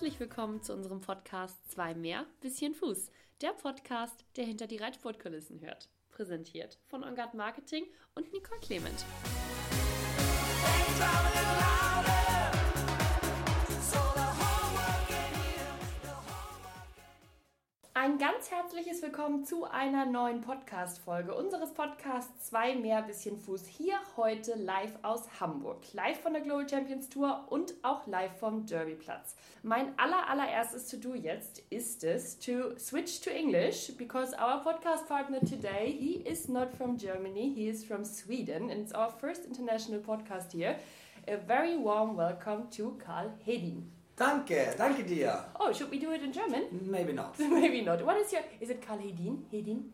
Herzlich willkommen zu unserem Podcast 2 mehr, bisschen Fuß. Der Podcast, der hinter die Reitsportkulissen hört. Präsentiert von Onguard Marketing und Nicole Clement. Ein ganz herzliches Willkommen zu einer neuen Podcast-Folge unseres Podcasts 2 mehr bisschen Fuß. Hier heute live aus Hamburg, live von der Global Champions Tour und auch live vom Derbyplatz. Mein allererstes To-Do jetzt ist es, to switch to English, because our podcast partner today, he is not from Germany, he is from Sweden, and it's our first international podcast here. A very warm welcome to Carl Hedin. Danke dir. Oh, should we do it in German? Maybe not. What is your... Is it Carl Hedin? Hedin?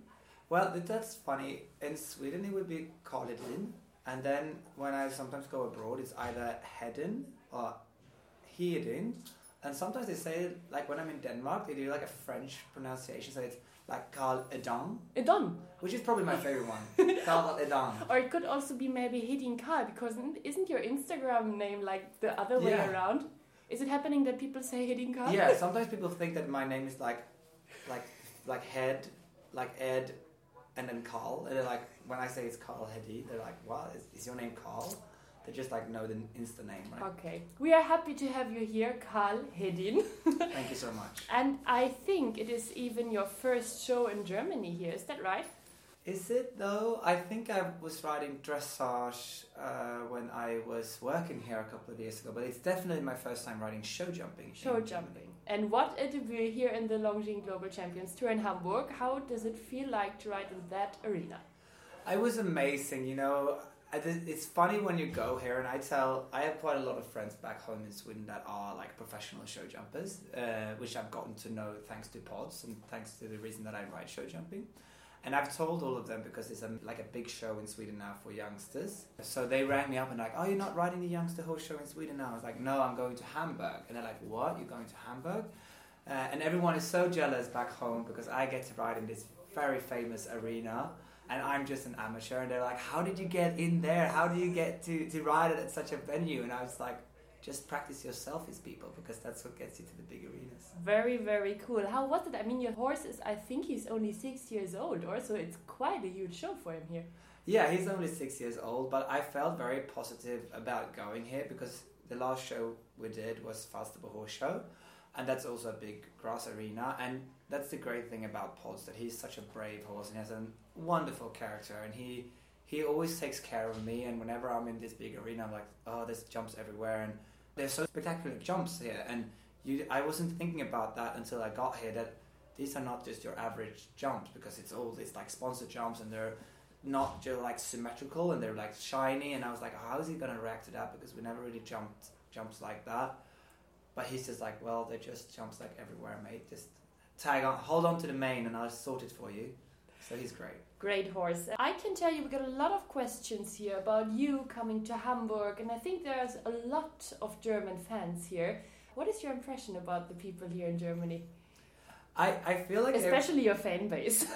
Well, that's funny. In Sweden it would be Carl Hedin. And then when I sometimes go abroad, it's either Hedin or Hedin. And sometimes they say, like when I'm in Denmark, they do like a French pronunciation. So it's like Carl Hedin. Hedin. Which is probably my favorite one. Carl Hedin. Or it could also be maybe Hedin Carl, because isn't your Instagram name like the other way around? Is it happening that people say Hedin Carl? Yeah, sometimes people think that my name is like Head, like Ed, and then Carl. And they're like, when I say it's Carl Hedin, they're like, what? Is your name Carl? They just like know the Insta name, right? Okay. We are happy to have you here, Carl Hedin. Thank you so much. And I think it is even your first show in Germany here, is that right? Is it though? I think I was riding dressage when I was working here a couple of years ago, but it's definitely my first time riding show jumping. And what a debut here in the Longines Global Champions Tour in Hamburg. How does it feel like to ride in that arena? It was amazing, you know. It's funny when you go here, and I have quite a lot of friends back home in Sweden that are like professional show jumpers, which I've gotten to know thanks to Pods and thanks to the reason that I ride show jumping. And I've told all of them because it's like a big show in Sweden now for youngsters. So they rang me up and like, oh, you're not riding the Youngster Horse Show in Sweden now? I was like, no, I'm going to Hamburg. And they're like, what? You're going to Hamburg? And everyone is so jealous back home because I get to ride in this very famous arena. And I'm just an amateur. And they're like, how did you get in there? How do you get to ride it at such a venue? And I was like, just practice your selfies, people, because that's what gets you to the big arenas. Very, very cool. How was it? I mean, your horse is, I think he's only 6 years old or so. It's quite a huge show for him here. Yeah, he's only 6 years old, but I felt very positive about going here because the last show we did was Falsterbo Horse Show, and that's also a big grass arena. And that's the great thing about Pods, that he's such a brave horse and has a wonderful character, and he always takes care of me. And whenever I'm in this big arena, I'm like, oh, there's jumps everywhere, and there's so spectacular jumps here. And I wasn't thinking about that until I got here, that these are not just your average jumps, because it's all these like sponsored jumps, and they're not just like symmetrical, and they're like shiny. And I was like, how is he going to react to that? Because we never really jumped jumps like that. But he's just like, well, they're just jumps like everywhere, mate. Just tag on, hold on to the mane, and I'll sort it for you. So he's great. Great horse. I can tell you we got a lot of questions here about you coming to Hamburg, and I think there's a lot of German fans here. What is your impression about the people here in Germany? I feel like... Especially your fan base.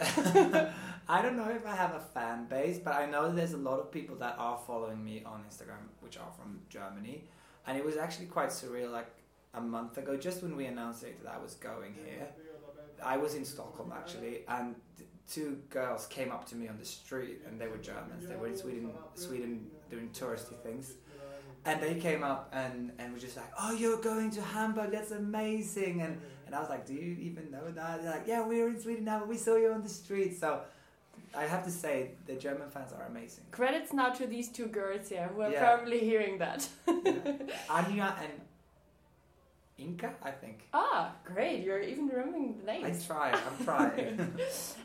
I don't know if I have a fan base, but I know there's a lot of people that are following me on Instagram, which are from Germany. And it was actually quite surreal, like a month ago, just when we announced it, that I was going here. I was in Stockholm actually, and two girls came up to me on the street, and they were Germans. They were in Sweden doing touristy things, and they came up and were just like, oh, you're going to Hamburg, that's amazing. And I was like, do you even know that? They're like, yeah, we were in Sweden now, but we saw you on the street. So I have to say, the German fans are amazing. Credits now to these two girls here who are probably hearing that. Anja and Inka, I think. Ah, great. You're even remembering the names. I'm trying.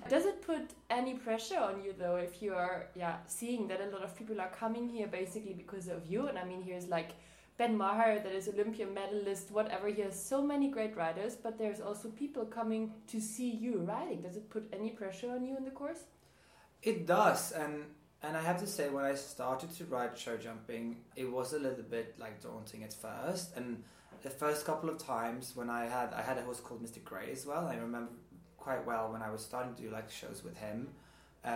Does it put any pressure on you, though, if you are seeing that a lot of people are coming here basically because of you? And I mean, here's like Ben Maher, that is Olympia medalist, whatever. He has so many great riders, but there's also people coming to see you riding. Does it put any pressure on you in the course? It does. And I have to say, when I started to ride show jumping, it was a little bit like daunting at first. And the first couple of times when I had a horse called Mr. Gray as well. I remember quite well when I was starting to do like shows with him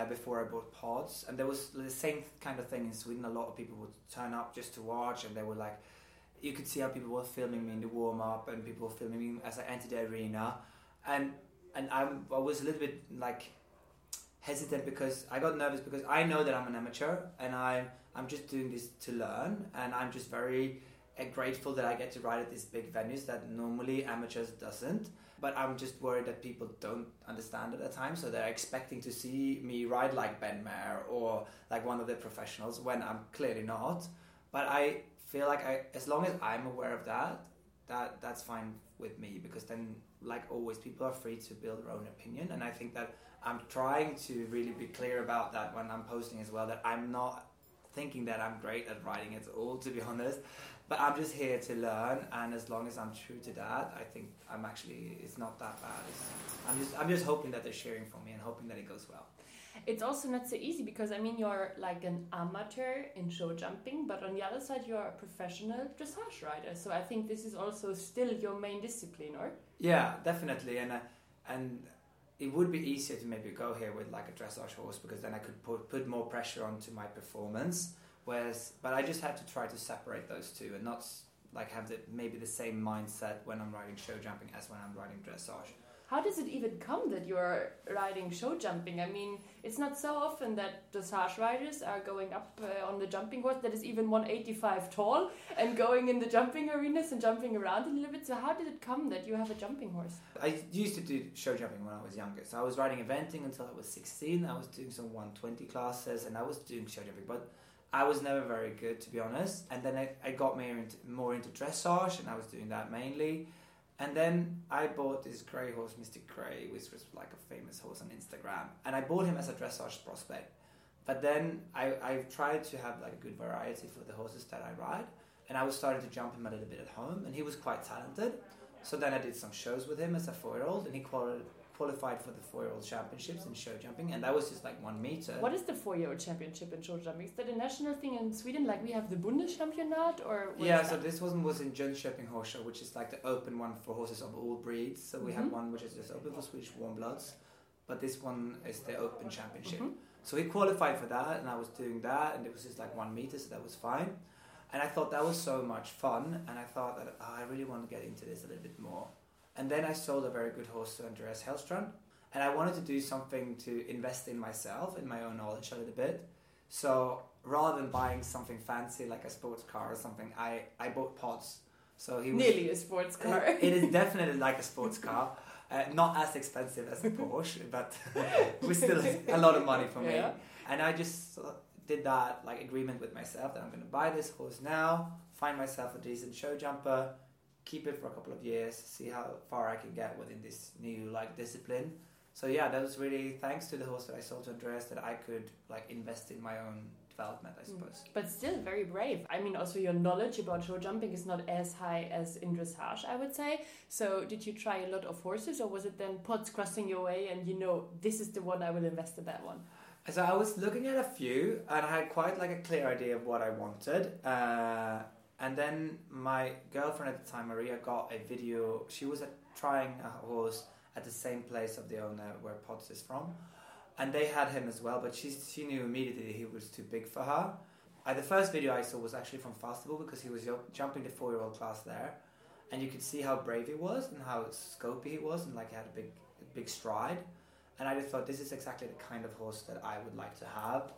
before I bought Pods. And there was the same kind of thing in Sweden. A lot of people would turn up just to watch, and they were like, you could see how people were filming me in the warm-up and people were filming me as I entered the arena. And I was a little bit like hesitant because I got nervous because I know that I'm an amateur and I'm just doing this to learn, and I'm just very grateful that I get to ride at these big venues that normally amateurs doesn't. But I'm just worried that people don't understand at the time, so they're expecting to see me ride like Ben Maher or like one of the professionals when I'm clearly not. But I feel like as long as I'm aware of that's fine with me, because then, like always, people are free to build their own opinion, and I think that I'm trying to really be clear about that when I'm posting as well, that I'm not thinking that I'm great at riding at all, to be honest, but I'm just here to learn, and as long as I'm true to that, I think it's not that bad. I'm just hoping that they're cheering for me and hoping that it goes well. It's also not so easy because, I mean, you're like an amateur in show jumping, but on the other side, you're a professional dressage rider. So I think this is also still your main discipline, or? Yeah, definitely. And it would be easier to maybe go here with like a dressage horse, because then I could put more pressure onto my performance. But I just had to try to separate those two and not like have maybe the same mindset when I'm riding show jumping as when I'm riding dressage. How does it even come that you're riding show jumping? I mean, it's not so often that dressage riders are going up on the jumping horse that is even 185 tall and going in the jumping arenas and jumping around a little bit. So how did it come that you have a jumping horse? I used to do show jumping when I was younger. So I was riding eventing until I was 16. I was doing some 120 classes and I was doing show jumping, but I was never very good, to be honest. And then I got more into dressage, and I was doing that mainly. And then I bought this grey horse, Mr. Gray, which was like a famous horse on Instagram. And I bought him as a dressage prospect. But then I tried to have like a good variety for the horses that I ride. And I was starting to jump him a little bit at home. And he was quite talented. So then I did some shows with him as a 4-year-old. And he qualified for the 4-year-old championships in show jumping. And that was just like 1 meter. What is the 4-year-old championship in show jumping? Is that a national thing in Sweden? Like we have the Bundeschampionat? Or yeah, so this one was in Jönköping Horsche, which is like the open one for horses of all breeds. So we have one which is just open for Swedish Warmbloods. But this one is the open championship. Mm-hmm. So he qualified for that, and I was doing that. And it was just like 1 meter, so that was fine. And I thought that was so much fun. And I thought that I really want to get into this a little bit more. And then I sold a very good horse to Andreas Hellström. And I wanted to do something to invest in myself, in my own knowledge a little bit. So rather than buying something fancy like a sports car or something, I bought Pods. So he was, nearly a sports car. It is definitely like a sports car. Not as expensive as a Porsche, but it was still a lot of money for me. Yeah. And I just did that like agreement with myself that I'm going to buy this horse now, find myself a decent show jumper, keep it for a couple of years, see how far I can get within this new like discipline. So yeah, that was really thanks to the horse that I sold to Andreas that I could like invest in my own development, I suppose. But still very brave. I mean, also your knowledge about show jumping is not as high as in dressage, I would say. So did you try a lot of horses, or was it then Pods crossing your way and you know, this is the one I will invest in that one? So I was looking at a few and I had quite like a clear idea of what I wanted. And then my girlfriend at the time, Maria, got a video. She was trying a horse at the same place of the owner where Pods is from. And they had him as well, but she knew immediately he was too big for her. The first video I saw was actually from Falsterbo, because he was jumping the 4-year-old class there. And you could see how brave he was and how scopy he was, and like he had a big stride. And I just thought, this is exactly the kind of horse that I would like to have.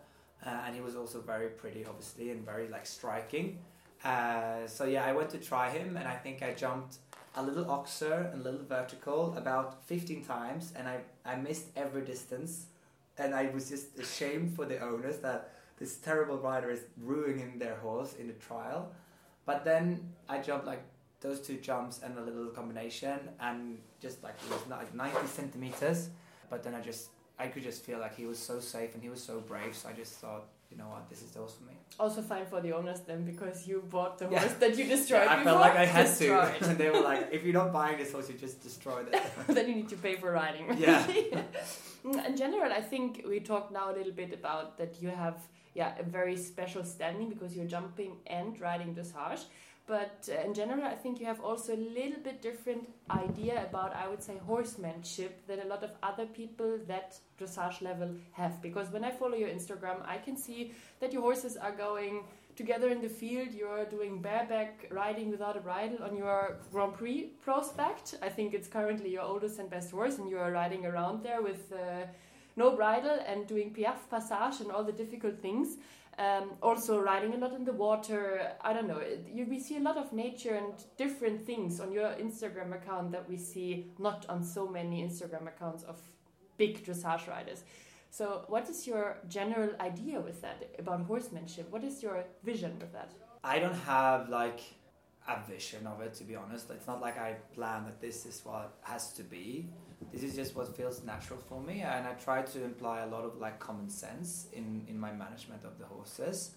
And he was also very pretty, obviously, and very like striking. So yeah, I went to try him, and I think I jumped a little oxer and a little vertical about 15 times, and I missed every distance, and I was just ashamed for the owners that this terrible rider is ruining their horse in the trial. But then I jumped like those two jumps and a little combination, and just like it was like 90 centimeters, but then I could just feel like he was so safe and he was so brave, so I just thought, you know what, this is the horse for me. Also fine for the owners then, because you bought the horse that you destroyed. I felt like I had to. And they were like, if you're not buying this horse, you just destroyed it. Then you need to pay for riding, right? Yeah. In general, I think we talked now a little bit about that you have a very special standing because you're jumping and riding dressage. But in general, I think you have also a little bit different idea about, I would say, horsemanship than a lot of other people that dressage level have. Because when I follow your Instagram, I can see that your horses are going together in the field, you're doing bareback riding without a bridle on your Grand Prix prospect. I think it's currently your oldest and best horse, and you're riding around there with no bridle and doing Piaf passage and all the difficult things. Also riding a lot in the water. I don't know. We see a lot of nature and different things on your Instagram account that we see not on so many Instagram accounts of big dressage riders. So what is your general idea with that, about horsemanship? What is your vision with that? I don't have like a vision of it, to be honest. It's not like I plan that this is what has to be. This is just what feels natural for me, and I try to imply a lot of like common sense in my management of the horses.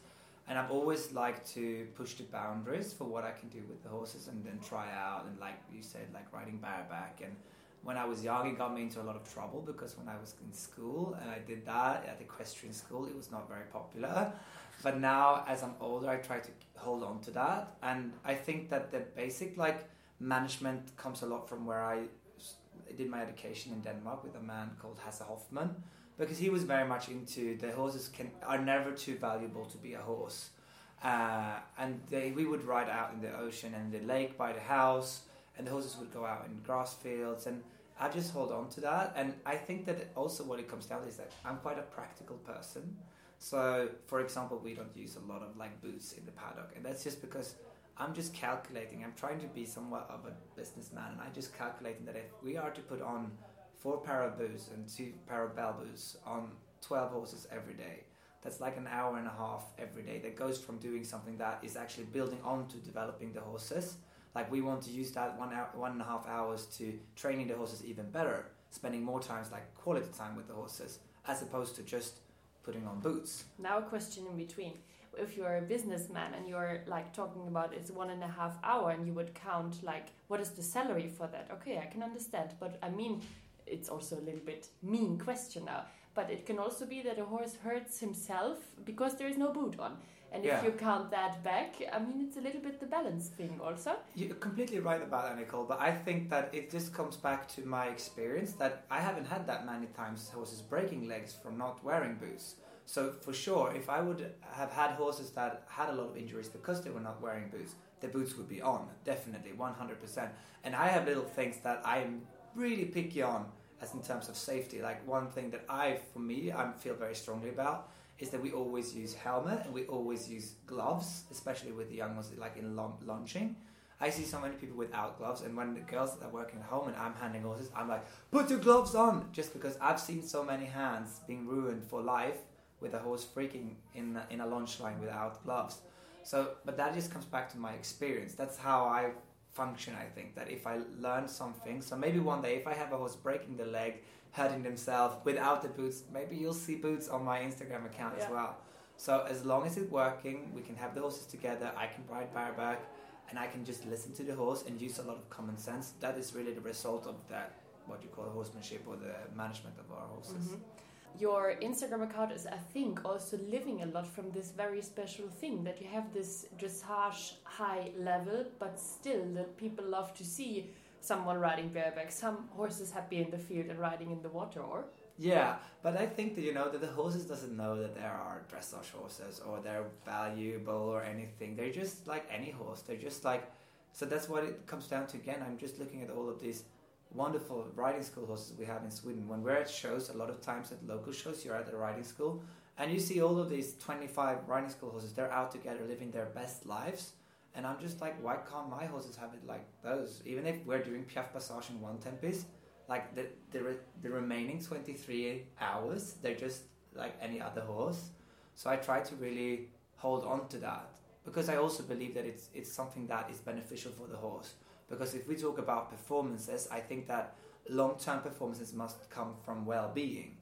And I've always liked to push the boundaries for what I can do with the horses and then try out, and like you said, like riding bareback. And when I was young, it got me into a lot of trouble, because when I was in school and I did that at equestrian school, it was not very popular. But now, as I'm older, I try to hold on to that. And I think that the basic like management comes a lot from where I did my education in Denmark with a man called Hasse Hoffman, because he was very much into the horses are never too valuable to be a horse. And we would ride out in the ocean and the lake by the house, and the horses would go out in grass fields, and I just hold on to that. And I think that also what it comes down to is that I'm quite a practical person. So, for example, we don't use a lot of like boots in the paddock, and that's just because I'm just calculating. I'm trying to be somewhat of a businessman, and I'm just calculating that if we are to put on 4 pair of boots and 2 pair of bell boots on 12 horses every day, that's like an hour and a half every day that goes from doing something that is actually building on to developing the horses. Like, we want to use that 1.5 hours to training the horses even better, spending more times like quality time with the horses, as opposed to just putting on boots. Now a question in between. If you're a businessman and you're like talking about it's 1.5 hours, and you would count like what is the salary for that? Okay, I can understand. But I mean, it's also a little bit mean question now. But it can also be that a horse hurts himself because there is no boot on. And if you count that back, I mean, it's a little bit the balance thing also. You're completely right about that, Nicole. But I think that it just comes back to my experience that I haven't had that many times horses breaking legs from not wearing boots. So for sure, if I would have had horses that had a lot of injuries because they were not wearing boots, the boots would be on, definitely, 100%. And I have little things that I'm really picky on, as in terms of safety. Like, one thing that I feel very strongly about is that we always use helmet and we always use gloves, especially with the young ones, like in launching. I see so many people without gloves, and when the girls that are working at home and I'm handing horses, I'm like, put your gloves on! Just because I've seen so many hands being ruined for life with a horse freaking in a launch line without gloves. So, but that just comes back to my experience. That's how I function, I think, that if I learn something, so maybe one day if I have a horse breaking the leg, hurting themselves without the boots, maybe you'll see boots on my Instagram account as well. So as long as it's working, we can have the horses together, I can ride bareback, and I can just listen to the horse and use a lot of common sense. That is really the result of that, what you call horsemanship or the management of our horses. Mm-hmm. Your Instagram account is, I think, also living a lot from this very special thing that you have this dressage high level, but still that people love to see someone riding bareback, some horses happy in the field and riding in the water, or? Yeah, but I think that, you know, that the horses doesn't know that there are dressage horses or they're valuable or anything. They're just like any horse. They're just like, so that's what it comes down to again. I'm just looking at all of these wonderful riding school horses we have in Sweden. When we're at shows, a lot of times at local shows, you're at the riding school and you see all of these 25 riding school horses, they're out together living their best lives, and I'm just like, why can't my horses have it like those? Even if we're doing Piaf Passage and 1/10 piece, like the remaining 23 hours, they're just like any other horse. So I try to really hold on to that, because I also believe that it's something that is beneficial for the horse. Because if we talk about performances, I think that long-term performances must come from well-being.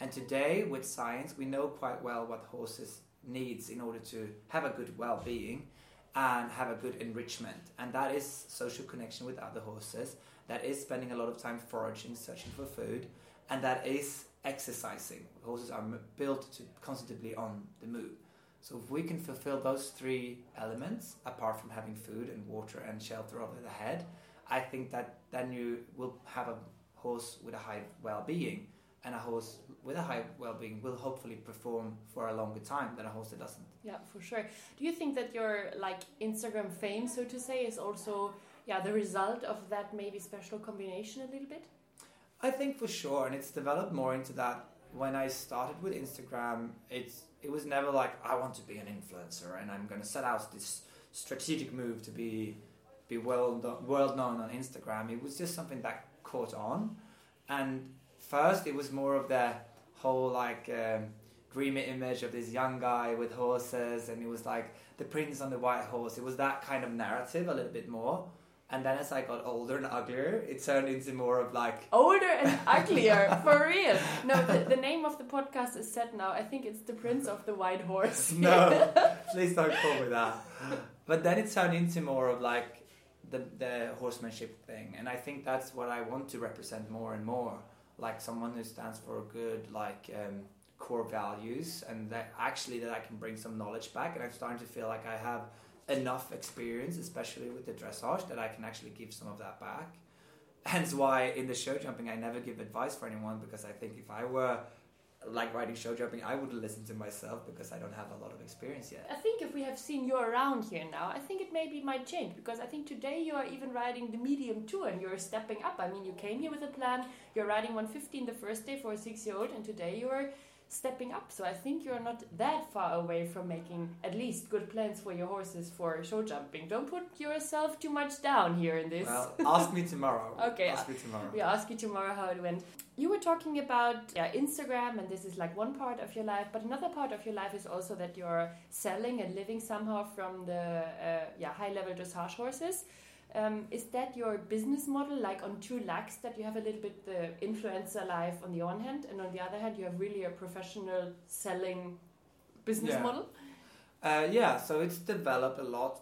And today, with science, we know quite well what horses needs in order to have a good well-being and have a good enrichment. And that is social connection with other horses. That is spending a lot of time foraging, searching for food. And that is exercising. Horses are built to constantly on the move. So if we can fulfill those 3 elements, apart from having food and water and shelter over the head, I think that then you will have a horse with a high well-being and a horse with a high well-being will hopefully perform for a longer time than a horse that doesn't. Yeah, for sure. Do you think that your like Instagram fame, so to say, is also the result of that maybe special combination a little bit? I think for sure, and it's developed more into that. When I started with Instagram, it was never like I want to be an influencer and I'm going to set out this strategic move to be world known on Instagram. It was just something that caught on, and first it was more of the whole like dreamy image of this young guy with horses, and it was like the prince on the white horse. It was that kind of narrative a little bit more. And then as I got older and uglier, it turned into more of like... Older and uglier, for real. No, the name of the podcast is set now. I think it's The Prince of the White Horse. No, please don't call me that. But then it turned into more of like the horsemanship thing. And I think that's what I want to represent more and more. Like someone who stands for good like core values, and that actually that I can bring some knowledge back. And I'm starting to feel like I have... enough experience, especially with the dressage, that I can actually give some of that back. Hence why in the show jumping I never give advice for anyone, because I think if I were like riding show jumping I would listen to myself because I don't have a lot of experience yet. I think if we have seen you around here now, I think it maybe might change, because I think today you are even riding the medium tour and you're stepping up. I mean, you came here with a plan, you're riding 115 the first day for a 6-year-old, and today you are stepping up, so I think you're not that far away from making at least good plans for your horses for show jumping. Don't put yourself too much down here in this. Well, ask me tomorrow. Okay, ask me tomorrow. We ask you tomorrow how it went. You were talking about Instagram, and this is like one part of your life, but another part of your life is also that you're selling and living somehow from the high-level dressage horses. Is that your business model, like on two legs, that you have a little bit the influencer life on the one hand, and on the other hand you have really a professional selling business model? So it's developed a lot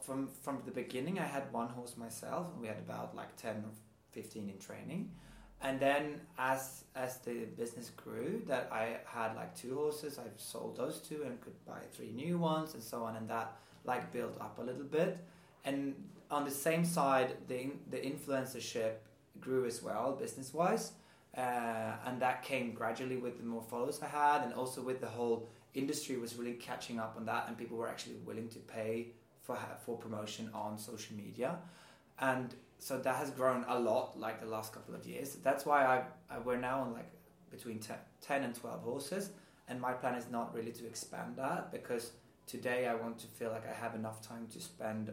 from the beginning. I had one horse myself, and we had about like 10 or 15 in training, and then as the business grew, that I had like two horses, I've sold those two and could buy three new ones and so on, and that like built up a little bit. And on the same side, the influencership grew as well, business-wise. And that came gradually with the more followers I had, and also with the whole industry was really catching up on that, and people were actually willing to pay for promotion on social media. And so that has grown a lot, like the last couple of years. That's why we're now on like between 10 and 12 horses. And my plan is not really to expand that, because today I want to feel like I have enough time to spend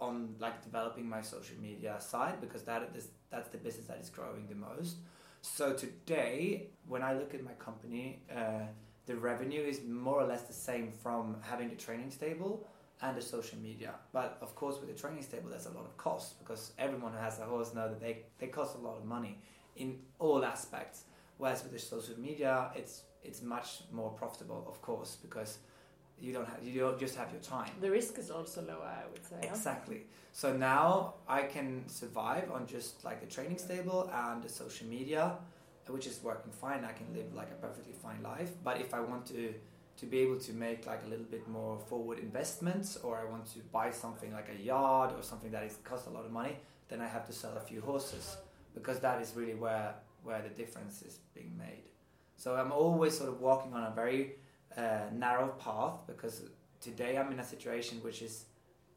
on like developing my social media side, because that's the business that is growing the most. So today, when I look at my company, the revenue is more or less the same from having the training stable and the social media. But of course, with the training stable, there's a lot of costs, because everyone who has a horse knows that they cost a lot of money in all aspects. Whereas with the social media, it's much more profitable, of course, because you just have your time. The risk is also lower, I would say. Exactly. Huh? So now I can survive on just like the training stable and the social media, which is working fine. I can live like a perfectly fine life. But if I want to be able to make like a little bit more forward investments, or I want to buy something like a yard or something that is cost a lot of money, then I have to sell a few horses, because that is really where the difference is being made. So I'm always sort of walking on a very narrow path, because today I'm in a situation which is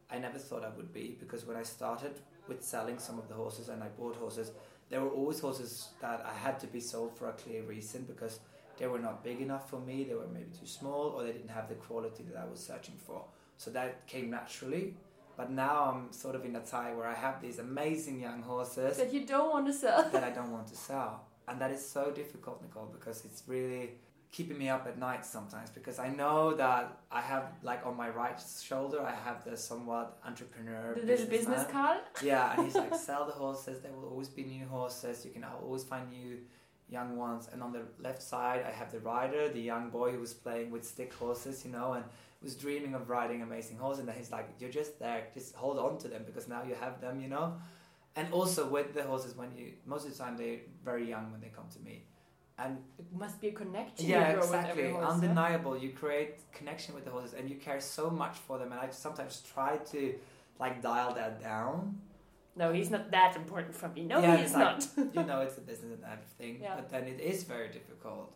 I never thought I would be, because when I started with selling some of the horses and I bought horses, there were always horses that I had to be sold for a clear reason, because they were not big enough for me, they were maybe too small, or they didn't have the quality that I was searching for. So that came naturally. But now I'm sort of in a tie where I have these amazing young horses that you don't want to sell. That I don't want to sell. And that is so difficult, Nicole, because it's really keeping me up at night sometimes, because I know that I have, like, on my right shoulder, I have the somewhat entrepreneur, the little business Carl. Yeah, and he's like, sell the horses, there will always be new horses, you can always find new young ones. And on the left side, I have the rider, the young boy who was playing with stick horses, you know, and was dreaming of riding amazing horses. And then he's like, you're just there, just hold on to them, because now you have them, you know. And also with the horses, most of the time they're very young when they come to me. And it must be a connection. Yeah, exactly. With every horse, undeniable. Yeah? You create connection with the horses, and you care so much for them. And I sometimes try to like dial that down, no, he's not that important for me. No, yeah, he's not. You know, it's the business and that thing. Yeah. But then it is very difficult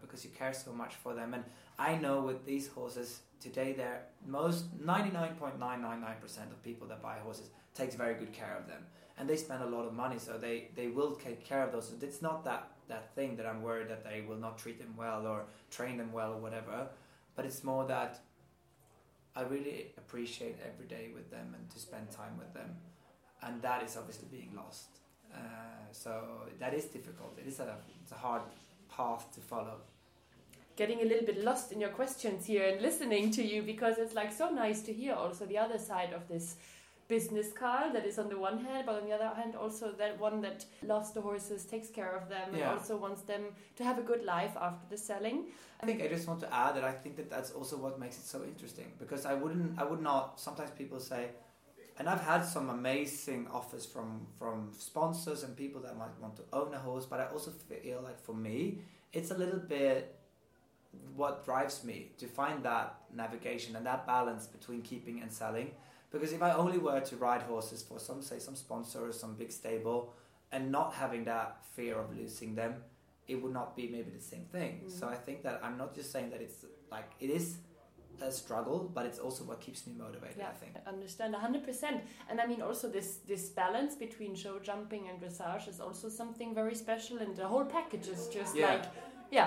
because you care so much for them. And I know with these horses today, they're most 99.999% of people that buy horses takes very good care of them. And they spend a lot of money, so they will take care of those. So it's not that thing that I'm worried that they will not treat them well or train them well or whatever. But it's more that I really appreciate every day with them and to spend time with them. And that is obviously being lost. So that is difficult. It is it's a hard path to follow. Getting a little bit lost in your questions here and listening to you, because it's like so nice to hear also the other side of this business, Carl, that is on the one hand, but on the other hand also that one that loves the horses, takes care of them, yeah, and also wants them to have a good life after the selling. I think I just want to add that I think that that's also what makes it so interesting, because I would not, sometimes people say, and I've had some amazing offers from sponsors and people that might want to own a horse, but I also feel like for me, it's a little bit what drives me to find that navigation and that balance between keeping and selling. Because if I only were to ride horses for some sponsor or some big stable and not having that fear of losing them, it would not be maybe the same thing. Mm-hmm. So I think that I'm not just saying that it's like, it is a struggle, but it's also what keeps me motivated, yeah, I think. I understand 100%. And I mean also this balance between show jumping and dressage is also something very special, and the whole package is just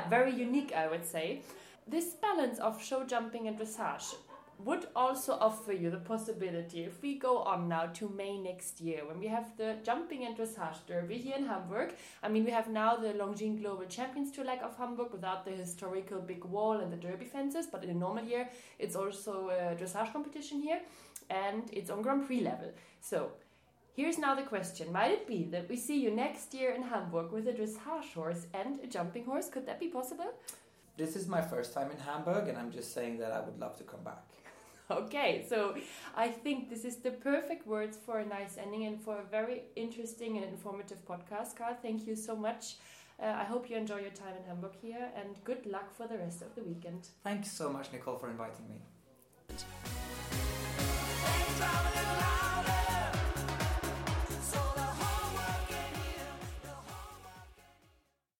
very unique, I would say. This balance of show jumping and dressage would also offer you the possibility, if we go on now to May next year, when we have the Jumping and Dressage Derby here in Hamburg. I mean, we have now the Longines Global Champions Tour of Hamburg without the historical big wall and the derby fences, but in a normal year it's also a dressage competition here, and it's on Grand Prix level. So here's now the question. Might it be that we see you next year in Hamburg with a dressage horse and a jumping horse? Could that be possible? This is my first time in Hamburg, and I'm just saying that I would love to come back. Okay, so I think this is the perfect words for a nice ending and for a very interesting and informative podcast, Carl. Thank you so much. I hope you enjoy your time in Hamburg here, and good luck for the rest of the weekend. Thanks so much, Nicole, for inviting me.